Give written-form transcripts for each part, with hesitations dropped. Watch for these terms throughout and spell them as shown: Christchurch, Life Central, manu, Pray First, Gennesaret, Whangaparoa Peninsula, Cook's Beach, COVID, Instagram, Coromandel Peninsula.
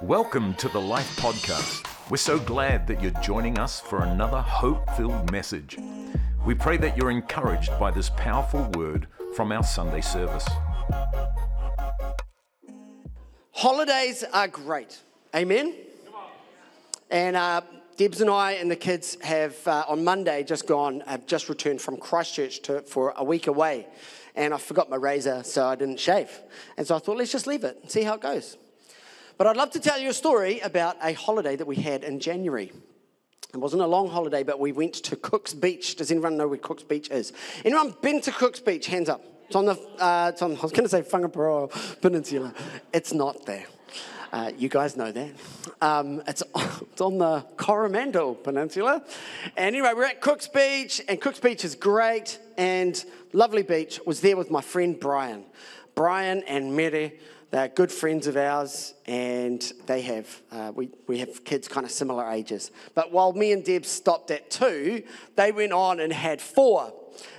Welcome to the Life Podcast. We're so glad that you're joining us for another hope-filled message. We pray that you're encouraged by this powerful word from our Sunday service. Holidays are great. Amen? And Debs and I and the kids have, on Monday, just returned from Christchurch for a week away. And I forgot my razor, so I didn't shave. And so I thought, let's just leave it and see how it goes. But I'd love to tell you a story about a holiday that we had in January. It wasn't a long holiday, but we went to Cook's Beach. Does anyone know where Cook's Beach is? Anyone been to Cook's Beach? Hands up. It's on the, I was going to say Whangaparoa Peninsula. It's not there. You guys know that. It's on the Coromandel Peninsula. And anyway, we're at Cook's Beach, and Cook's Beach is great, and lovely beach. I was there with my friend Brian. Brian and Mary, they're good friends of ours, and they have we have kids kind of similar ages. But while me and Deb stopped at 2, they went on and had 4.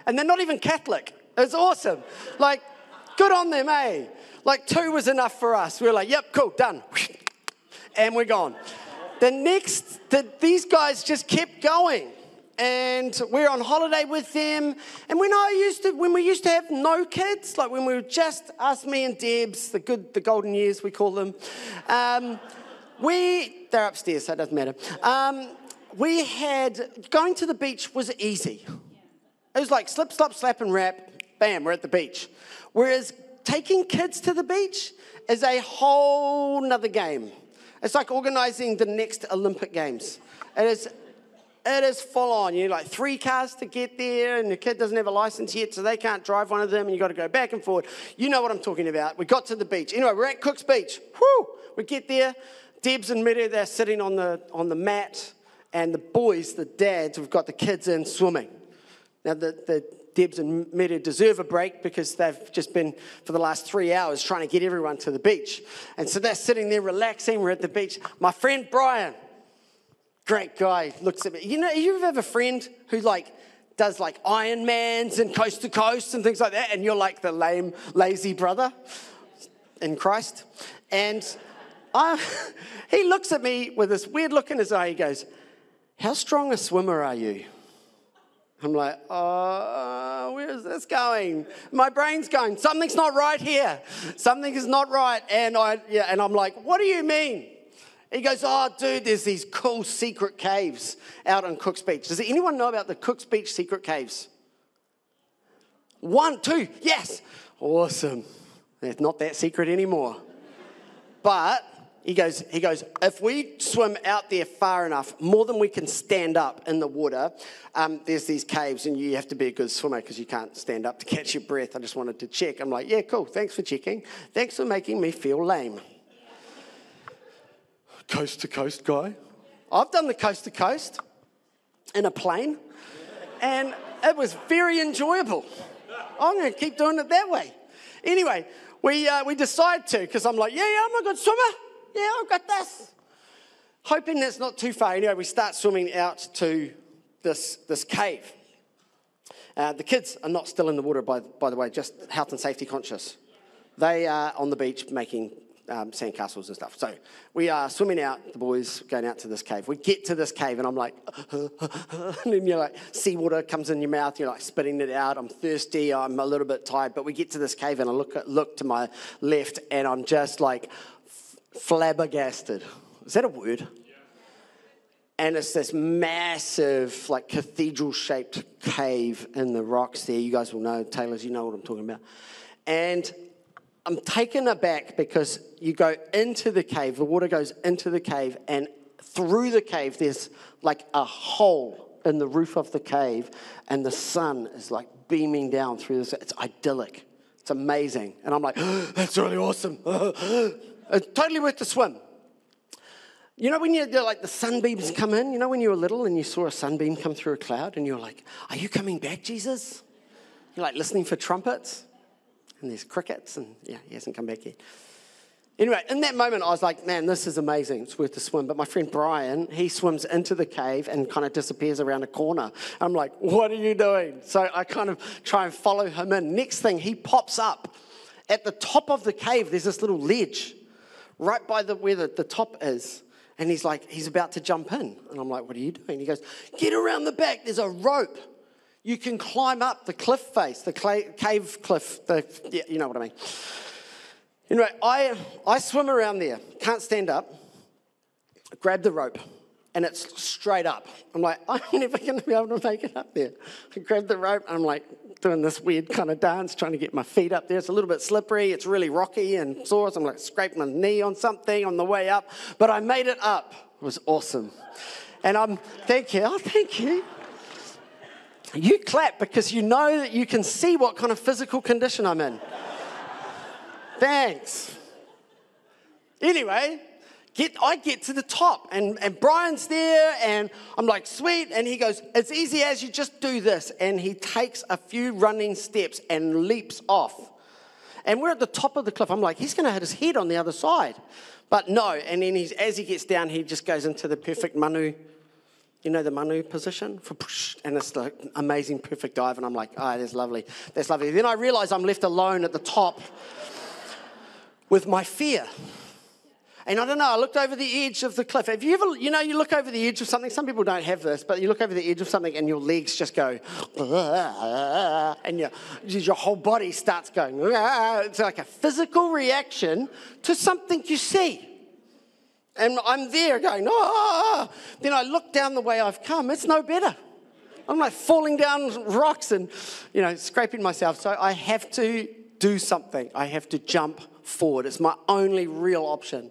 And they're not even Catholic. It's awesome. Like, good on them, eh? Like, 2 was enough for us. We were like, yep, cool, done. And we're gone. These guys just kept going. And we're on holiday with them. And when we used to have no kids, like when we were just us, me and Debs, the golden years we call them, they're upstairs, so it doesn't matter. Going to the beach was easy. It was like slip, slop, slap and rap, bam, we're at the beach. Whereas taking kids to the beach is a whole nother game. It's like organising the next Olympic Games. It is full on. You need like 3 cars to get there, and the kid doesn't have a license yet, so they can't drive one of them, and you've got to go back and forth. You know what I'm talking about. We got to the beach. Anyway, we're at Cook's Beach. Woo! We get there. Debs and Miri, they're sitting on the mat, and the boys, the dads, we've got the kids in swimming. Now, the Debs and Miri deserve a break because they've just been, for the last 3 hours, trying to get everyone to the beach. And so they're sitting there relaxing. We're at the beach. My friend Brian, great guy, looks at me. You know, you ever have a friend who does Ironmans and coast to coast and things like that, and you're like the lame, lazy brother in Christ? And he looks at me with this weird look in his eye. He goes, "How strong a swimmer are you?" I'm like, oh, where is this going? My brain's going, something's not right here. Something is not right. And I'm like, what do you mean? He goes, oh, dude, there's these cool secret caves out on Cook's Beach. Does anyone know about the Cook's Beach secret caves? 1, 2, yes. Awesome. It's not that secret anymore. But he goes, if we swim out there far enough, more than we can stand up in the water, there's these caves, and you have to be a good swimmer because you can't stand up to catch your breath. I just wanted to check. I'm like, yeah, cool. Thanks for checking. Thanks for making me feel lame. Coast to coast guy. I've done the coast to coast in a plane, and it was very enjoyable. I'm going to keep doing it that way. Anyway, we decide to, because I'm like, yeah, I'm a good swimmer. Yeah, I've got this. Hoping that's not too far. Anyway, we start swimming out to this cave. The kids are not still in the water, by the way, just health and safety conscious. They are on the beach making sandcastles and stuff. So we are swimming out, the boys going out to this cave. We get to this cave, and I'm like, and then you're like, seawater comes in your mouth, you're like spitting it out. I'm thirsty, I'm a little bit tired, but we get to this cave, and I look to my left, and I'm just like flabbergasted. Is that a word? Yeah. And it's this massive, like cathedral-shaped cave in the rocks there. You guys will know, Taylors, you know what I'm talking about. And I'm taken aback because you go into the cave, the water goes into the cave, and through the cave there's like a hole in the roof of the cave, and the sun is like beaming down through this. It's idyllic. It's amazing. And I'm like, oh, that's really awesome. It's totally worth the swim. You know when you're like the sunbeams come in? You know when you were little and you saw a sunbeam come through a cloud and you're like, are you coming back, Jesus? You're like listening for trumpets. And there's crickets, and yeah, he hasn't come back yet. Anyway, in that moment, I was like, man, this is amazing. It's worth the swim. But my friend Brian, he swims into the cave and kind of disappears around a corner. I'm like, what are you doing? So I kind of try and follow him in. Next thing, he pops up. At the top of the cave, there's this little ledge, right by the where the top is. And he's like, he's about to jump in. And I'm like, what are you doing? He goes, get around the back. There's a rope. You can climb up the cliff face, the cave cliff. Yeah, you know what I mean. Anyway, I swim around there. Can't stand up. Grab the rope. And it's straight up. I'm like, I'm never going to be able to make it up there. I grab the rope. And I'm like doing this weird kind of dance, trying to get my feet up there. It's a little bit slippery. It's really rocky and sore. So I'm like scraping my knee on something on the way up. But I made it up. It was awesome. And thank you. Oh, thank you. You clap because you know that you can see what kind of physical condition I'm in. Thanks. Anyway, I get to the top and Brian's there and I'm like, sweet. And he goes, it's easy as you just do this. And he takes a few running steps and leaps off. And we're at the top of the cliff. I'm like, he's going to hit his head on the other side. But no. And then as he gets down, he just goes into the perfect manu. You know the manu position? And it's the amazing perfect dive. And I'm like, oh, that's lovely. That's lovely. Then I realize I'm left alone at the top with my fear. And I don't know, I looked over the edge of the cliff. Have you ever, you look over the edge of something. Some people don't have this, but you look over the edge of something and your legs just go, and your whole body starts going. It's like a physical reaction to something you see. And I'm there going, oh. Then I look down the way I've come. It's no better. I'm like falling down rocks and, scraping myself. So I have to do something. I have to jump forward. It's my only real option.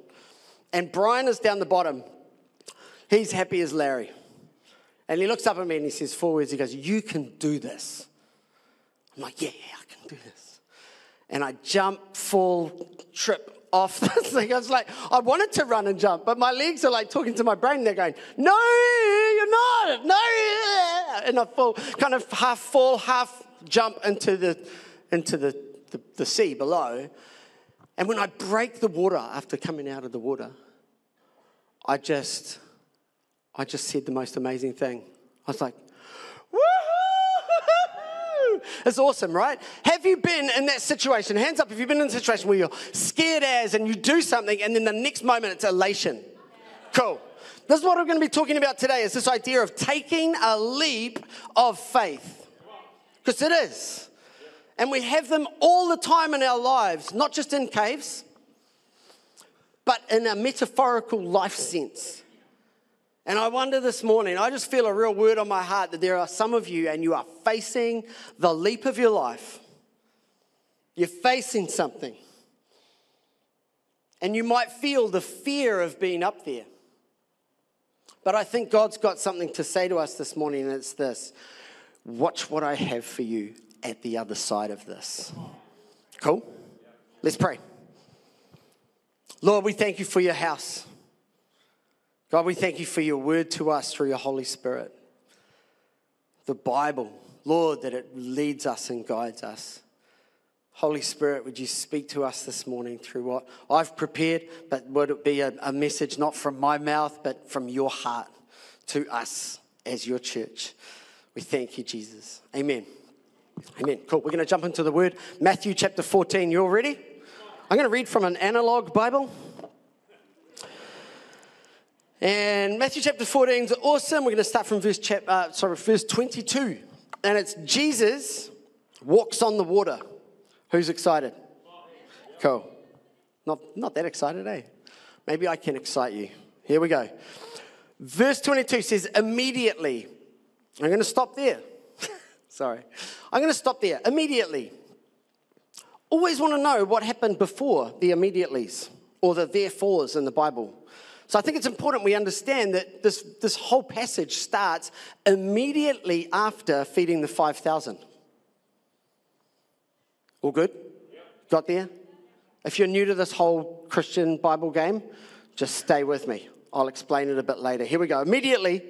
And Brian is down the bottom. He's happy as Larry. And he looks up at me and he says 4 words. He goes, you can do this. I'm like, yeah, I can do this. And I jump, fall, trip off this thing. I was like, I wanted to run and jump, but my legs are like talking to my brain. They're going, no, you're not. No. And I fall, kind of half fall, half jump into the sea below. And when I break the water after coming out of the water, I just said the most amazing thing. I was like, it's awesome, right? Have you been in that situation? Hands up if you've been in a situation where you're scared as and you do something and then the next moment it's elation. Cool. This is what we're going to be talking about today is this idea of taking a leap of faith. Because it is. And we have them all the time in our lives, not just in caves, but in a metaphorical life sense. And I wonder this morning, I just feel a real word on my heart that there are some of you and you are facing the leap of your life. You're facing something. And you might feel the fear of being up there. But I think God's got something to say to us this morning, and it's this. Watch what I have for you at the other side of this. Cool? Let's pray. Lord, we thank you for your house. God, we thank you for your word to us through your Holy Spirit. The Bible, Lord, that it leads us and guides us. Holy Spirit, would you speak to us this morning through what I've prepared, but would it be a message not from my mouth, but from your heart to us as your church. We thank you, Jesus. Amen. Amen. Cool. We're going to jump into the word. Matthew chapter 14. You all ready? I'm going to read from an analog Bible. And Matthew chapter 14 is awesome. We're going to start from verse 22. And it's Jesus walks on the water. Who's excited? Cool. Not that excited, eh? Maybe I can excite you. Here we go. Verse 22 says, immediately. I'm going to stop there. Sorry. I'm going to stop there. Immediately. Always want to know what happened before the immediatelys or the therefores in the Bible. So I think it's important we understand that this whole passage starts immediately after feeding the 5,000. All good? Yep. Got there? If you're new to this whole Christian Bible game, just stay with me. I'll explain it a bit later. Here we go. Immediately,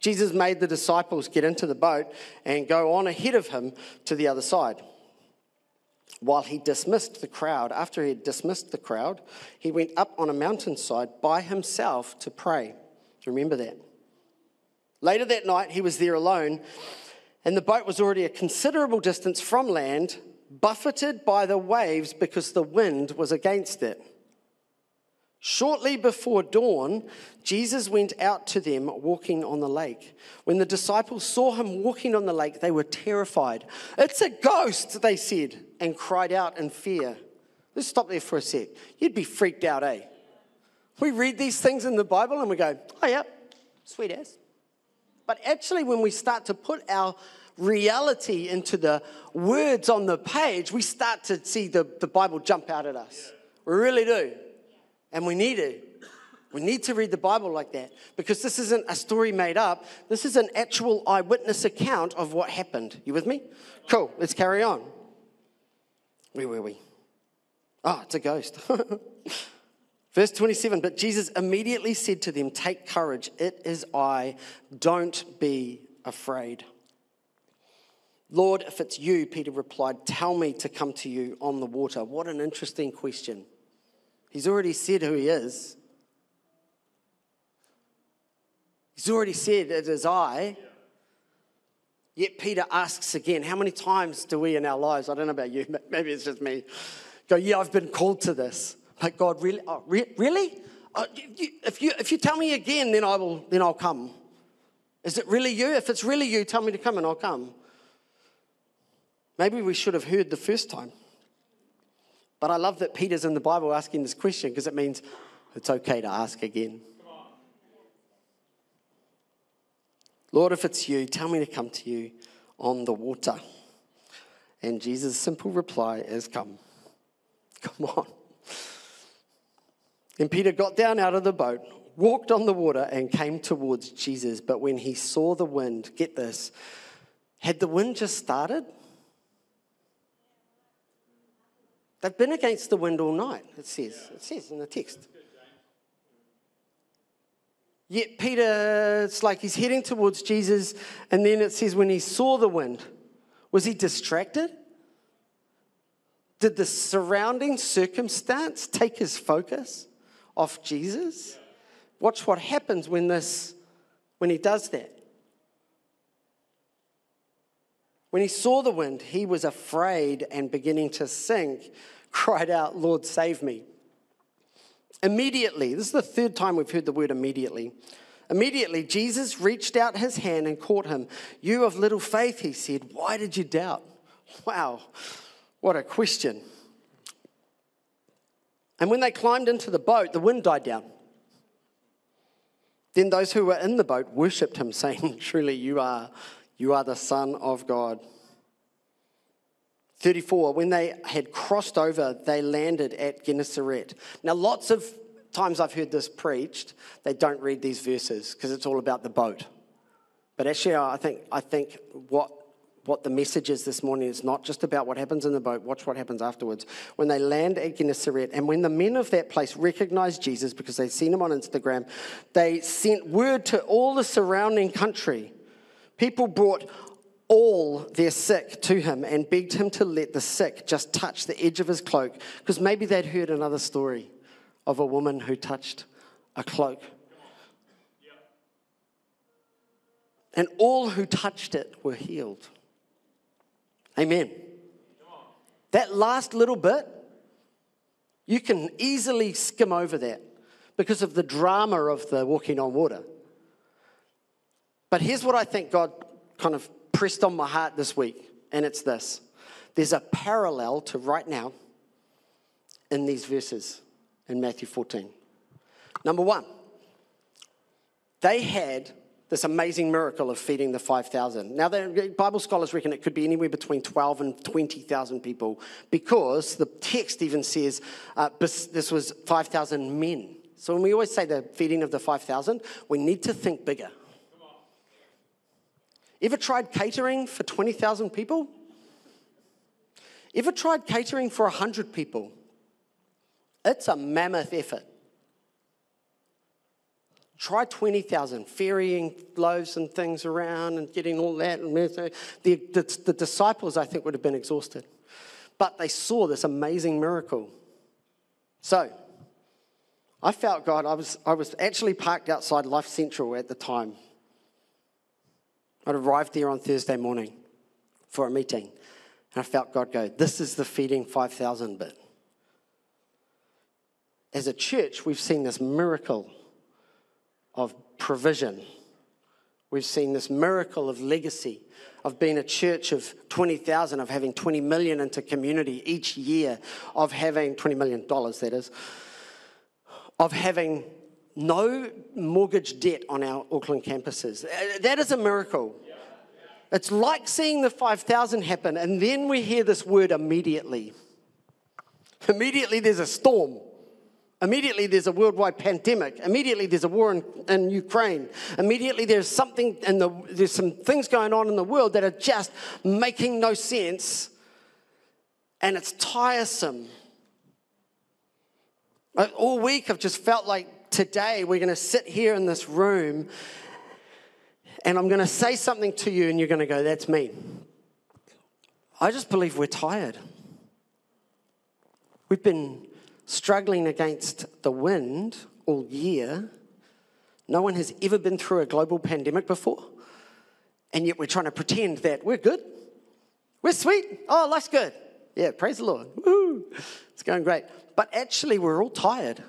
Jesus made the disciples get into the boat and go on ahead of him to the other side. While he dismissed the crowd, after he had dismissed the crowd, he went up on a mountainside by himself to pray. Do you remember that? Later that night, he was there alone, and the boat was already a considerable distance from land, buffeted by the waves because the wind was against it. Shortly before dawn, Jesus went out to them walking on the lake. When the disciples saw him walking on the lake, they were terrified. "It's a ghost," they said, and cried out in fear. Let's stop there for a sec. You'd be freaked out, eh? We read these things in the Bible and we go, "Oh yeah, sweet ass." But actually when we start to put our reality into the words on the page, we start to see the Bible jump out at us. We really do. And we need to. We need to read the Bible like that, because this isn't a story made up. This is an actual eyewitness account of what happened. You with me? Cool. Let's carry on. Where were we? Oh, it's a ghost. Verse 27, but Jesus immediately said to them, "Take courage, it is I, don't be afraid." "Lord, if it's you," Peter replied, "tell me to come to you on the water." What an interesting question. He's already said who he is. He's already said, "It is I." Yet Peter asks again. How many times do we in our lives, I don't know about you, maybe it's just me, go, "Yeah, I've been called to this." Like, "God, really? Oh, really? Oh, if you tell me again, then I'll come. Is it really you? If it's really you, tell me to come and I'll come." Maybe we should have heard the first time. But I love that Peter's in the Bible asking this question, because it means it's okay to ask again. "Lord, if it's you, tell me to come to you on the water." And Jesus' simple reply is, "Come." Come on. And Peter got down out of the boat, walked on the water, and came towards Jesus. But when he saw the wind, get this, had the wind just started? They've been against the wind all night, it says. It says in the text. Yet Peter, it's like he's heading towards Jesus, and then it says when he saw the wind, was he distracted? Did the surrounding circumstance take his focus off Jesus? Watch what happens when he does that. When he saw the wind, he was afraid and beginning to sink, cried out, "Lord, save me." Immediately, this is the third time we've heard the word immediately. Immediately, Jesus reached out his hand and caught him. "You of little faith," he said, "why did you doubt?" Wow. What a question. And when they climbed into the boat, the wind died down. Then those who were in the boat worshipped him, saying, "Truly you are the Son of God." 34, when they had crossed over, they landed at Gennesaret. Now, lots of times I've heard this preached, they don't read these verses because it's all about the boat. But actually, I think what the message is this morning is not just about what happens in the boat. Watch what happens afterwards. When they land at Gennesaret, and when the men of that place recognized Jesus because they'd seen him on Instagram, they sent word to all the surrounding country. People brought all their sick to him and begged him to let the sick just touch the edge of his cloak, because maybe they'd heard another story of a woman who touched a cloak. And all who touched it were healed. Amen. That last little bit, you can easily skim over that because of the drama of the walking on water. But here's what I think God kind of pressed on my heart this week, and it's this. There's a parallel to right now in these verses in Matthew 14. Number one, they had this amazing miracle of feeding the 5,000. Now, Bible scholars reckon it could be anywhere between 12 and 20,000 people, because the text even says this was 5,000 men. So when we always say the feeding of the 5,000, we need to think bigger. Ever tried catering for 20,000 people? Ever tried catering for 100 people? It's a mammoth effort. Try 20,000, ferrying loaves and things around and getting all that. The disciples, I think, would have been exhausted. But they saw this amazing miracle. So, I felt God. I was actually parked outside Life Central at the time. I'd arrived there on Thursday morning for a meeting. And I felt God go, "This is the feeding 5,000 bit." as a church, we've seen this miracle of provision. We've seen this miracle of legacy, of being a church of 20,000, of having 20 million into community each year, of having $20 million, that is, of having no mortgage debt on our Auckland campuses. That is a miracle. It's like seeing the 5,000 happen, and then we hear this word immediately. Immediately there's a storm. Immediately there's a worldwide pandemic. Immediately there's a war in Ukraine. Immediately there's something, and there's some things going on in the world that are just making no sense, and it's tiresome. All week I've just felt like today we're going to sit here in this room and I'm going to say something to you and you're going to go, that's me. I just believe we're tired. We've been struggling against the wind all year. No one has ever been through a global pandemic before, and yet we're trying to pretend that we're good. We're sweet. Oh, life's good. Yeah, praise the Lord. Woo-hoo. It's going great. But actually, we're all tired.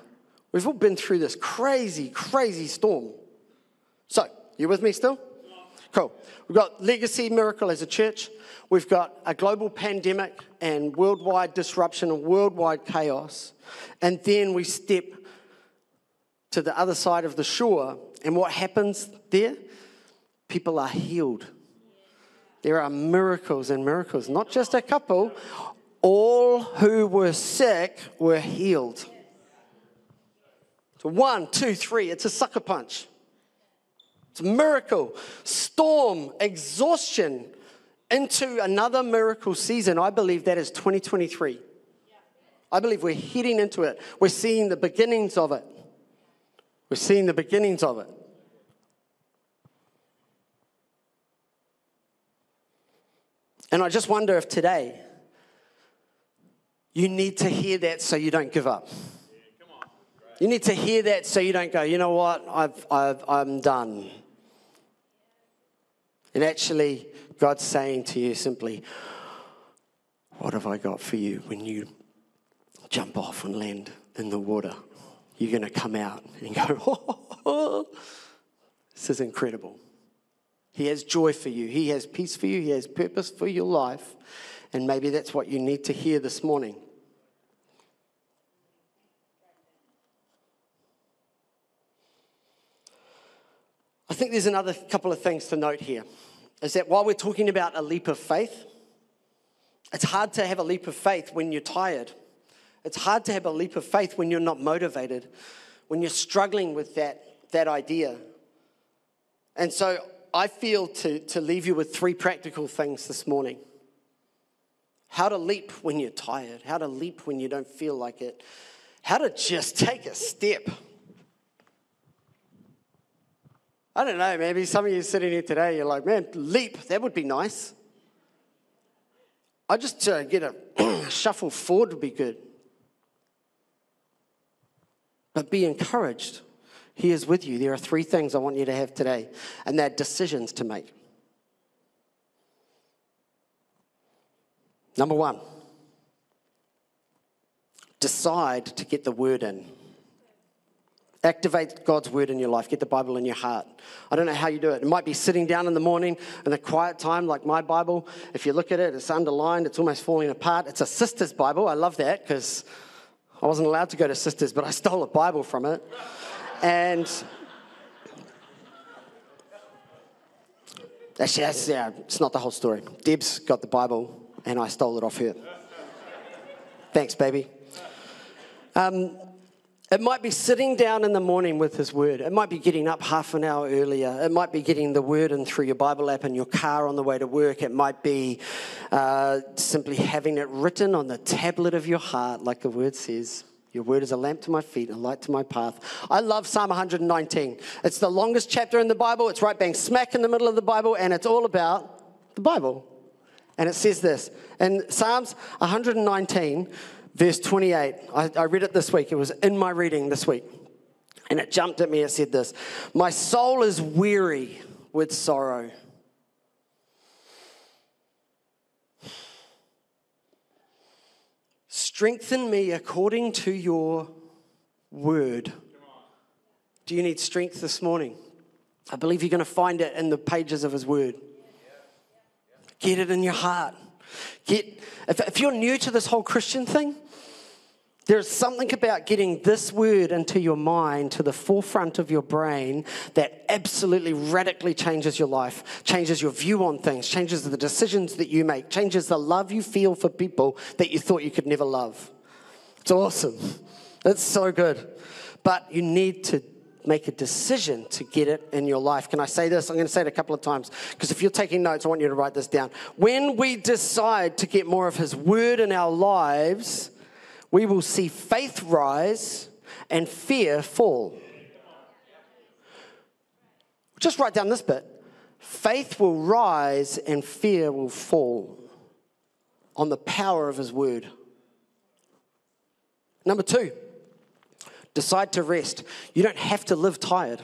We've all been through this crazy, crazy storm. So, you with me still? Cool. We've got legacy miracle as a church. We've got a global pandemic and worldwide disruption and worldwide chaos. And then we step to the other side of the shore. And what happens there? People are healed. There are miracles and miracles. Not just a couple. All who were sick were healed. So 1, 2, 3. It's a sucker punch. It's a miracle, storm, exhaustion, into another miracle season. I believe that is 2023. I believe we're heading into it. We're seeing the beginnings of it. We're seeing the beginnings of it. And I just wonder if today you need to hear that so you don't give up. You need to hear that so you don't go, you know what, I'm done. And actually, God's saying to you simply, what have I got for you when you jump off and land in the water? You're going to come out and go, oh, this is incredible. He has joy for you. He has peace for you. He has purpose for your life. And maybe that's what you need to hear this morning. I think there's another couple of things to note here, is that while we're talking about a leap of faith, it's hard to have a leap of faith when you're tired. It's hard to have a leap of faith when you're not motivated, when you're struggling with that idea. And so I feel to leave you with 3 practical things this morning. How to leap when you're tired, how to leap when you don't feel like it, how to just take a step. I don't know, maybe some of you sitting here today, you're like, man, leap, that would be nice. I just get a shuffle forward would be good. But be encouraged. He is with you. There are 3 things I want you to have today, and they're decisions to make. Number 1, decide to get the word in. Activate God's word in your life. Get the Bible in your heart. I don't know how you do it. It might be sitting down in the morning in a quiet time, like my Bible. If you look at it, it's underlined. It's almost falling apart. It's a sister's Bible. I love that because I wasn't allowed to go to sisters, but I stole a Bible from it. And actually, it's not the whole story. Deb's got the Bible, and I stole it off her. Thanks, baby. It might be sitting down in the morning with his word. It might be getting up half an hour earlier. It might be getting the word in through your Bible app in your car on the way to work. It might be simply having it written on the tablet of your heart, like the word says. Your word is a lamp to my feet, a light to my path. I love Psalm 119. It's the longest chapter in the Bible. It's right bang smack in the middle of the Bible, and it's all about the Bible. And it says this. In Psalms 119... Verse 28, I read it this week. It was in my reading this week. And it jumped at me. It said this, my soul is weary with sorrow. Strengthen me according to your word. Do you need strength this morning? I believe you're going to find it in the pages of his word. Get it in your heart. If you're new to this whole Christian thing, there's something about getting this word into your mind, to the forefront of your brain, that absolutely radically changes your life, changes your view on things, changes the decisions that you make, changes the love you feel for people that you thought you could never love. It's awesome. It's so good. But you need to make a decision to get it in your life. Can I say this? I'm going to say it a couple of times, because if you're taking notes, I want you to write this down. When we decide to get more of his word in our lives, we will see faith rise and fear fall. Just write down this bit. Faith will rise and fear will fall on the power of his word. Number 2, decide to rest. You don't have to live tired.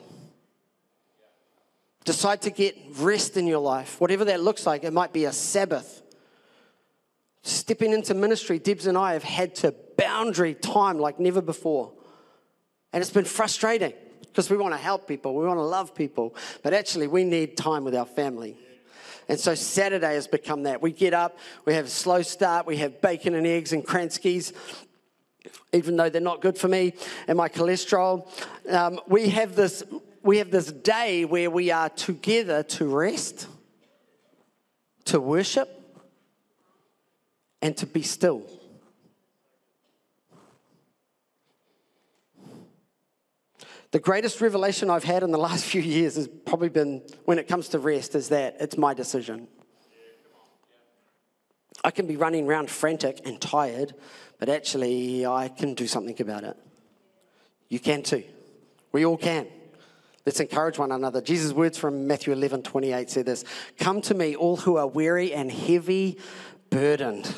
Decide to get rest in your life, whatever that looks like. It might be a Sabbath. Stepping into ministry, Debs and I have had to boundary time like never before. And it's been frustrating because we want to help people. We want to love people. But actually, we need time with our family. And so Saturday has become that. We get up. We have a slow start. We have bacon and eggs and Kranskis, even though they're not good for me and my cholesterol. We have this day where we are together to rest, to worship, and to be still. The greatest revelation I've had in the last few years has probably been, when it comes to rest, is that it's my decision. I can be running around frantic and tired, but actually I can do something about it. You can too. We all can. Let's encourage one another. Jesus' words from Matthew 11:28 say this: "Come to me, all who are weary and heavy burdened,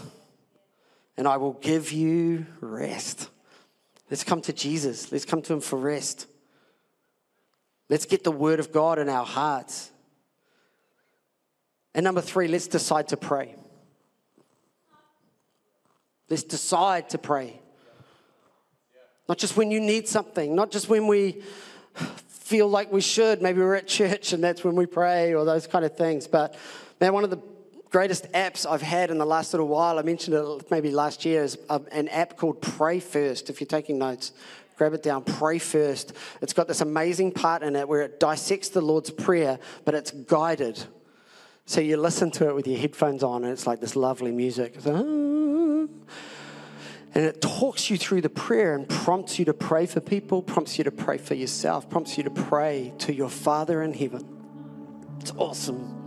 and I will give you rest." Let's come to Jesus. Let's come to him for rest. Let's get the word of God in our hearts. And number 3, let's decide to pray. Let's decide to pray. Not just when you need something, not just when we feel like we should. Maybe we're at church and that's when we pray, or those kind of things. But man, one of the greatest apps I've had in the last little while, I mentioned it maybe last year, is an app called Pray First. If you're taking notes, grab it down. Pray First. It's got this amazing part in it where it dissects the Lord's Prayer, but it's guided. So you listen to it with your headphones on, and it's like this lovely music. It's and it talks you through the prayer and prompts you to pray for people, prompts you to pray for yourself, prompts you to pray to your Father in heaven. It's awesome.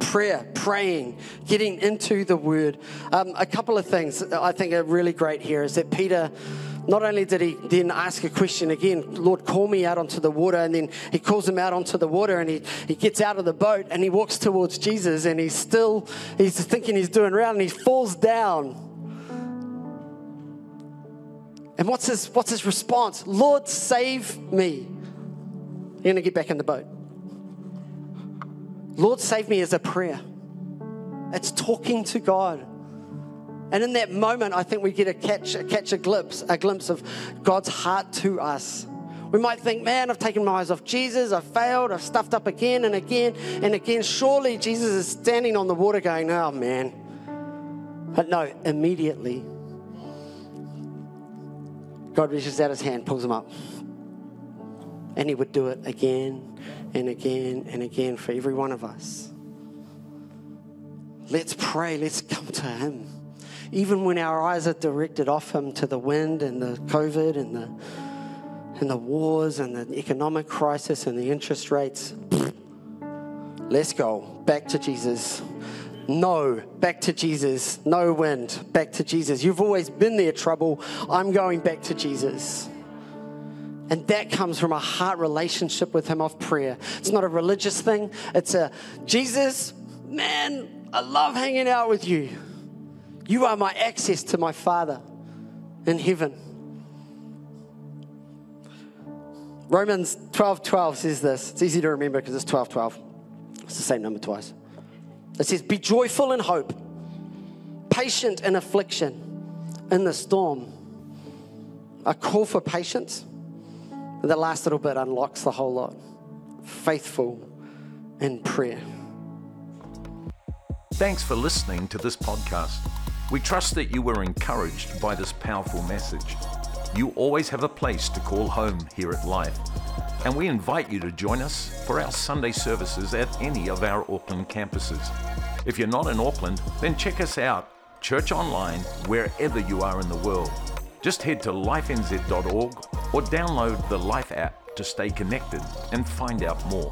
Prayer, praying, getting into the word. A couple of things I think are really great here is that Peter, not only did he then ask a question again, Lord, call me out onto the water, and then he calls him out onto the water, and he gets out of the boat and he walks towards Jesus, and he's thinking he's doing round, and he falls down. And what's his response? Lord, save me. You're going to get back in the boat. Lord, save me is a prayer. It's talking to God. And in that moment, I think we get a glimpse of God's heart to us. We might think, man, I've taken my eyes off Jesus. I've failed. I've stuffed up again and again and again. Surely Jesus is standing on the water going, oh, man. But no, immediately, God reaches out his hand, pulls him up. And he would do it again and again and again for every one of us. Let's pray. Let's come to him. Even when our eyes are directed off him to the wind and the COVID and the wars and the economic crisis and the interest rates, let's go back to Jesus. No, back to Jesus. No wind, back to Jesus. You've always been there, trouble. I'm going back to Jesus. And that comes from a heart relationship with him of prayer. It's not a religious thing. It's a, Jesus, man, I love hanging out with you. You are my access to my Father in heaven. Romans 12:12 says this. It's easy to remember because it's 12:12. It's the same number twice. It says, be joyful in hope, patient in affliction, in the storm, A call for patience. That last little bit unlocks the whole lot. Faithful in prayer. Thanks for listening to this podcast. We trust that you were encouraged by this powerful message. You always have a place to call home here at Life, and we invite you to join us for our Sunday services at any of our Auckland campuses. If you're not in Auckland, then check us out, church online, wherever you are in the world. Just head to lifenz.org or download the Life app to stay connected and find out more.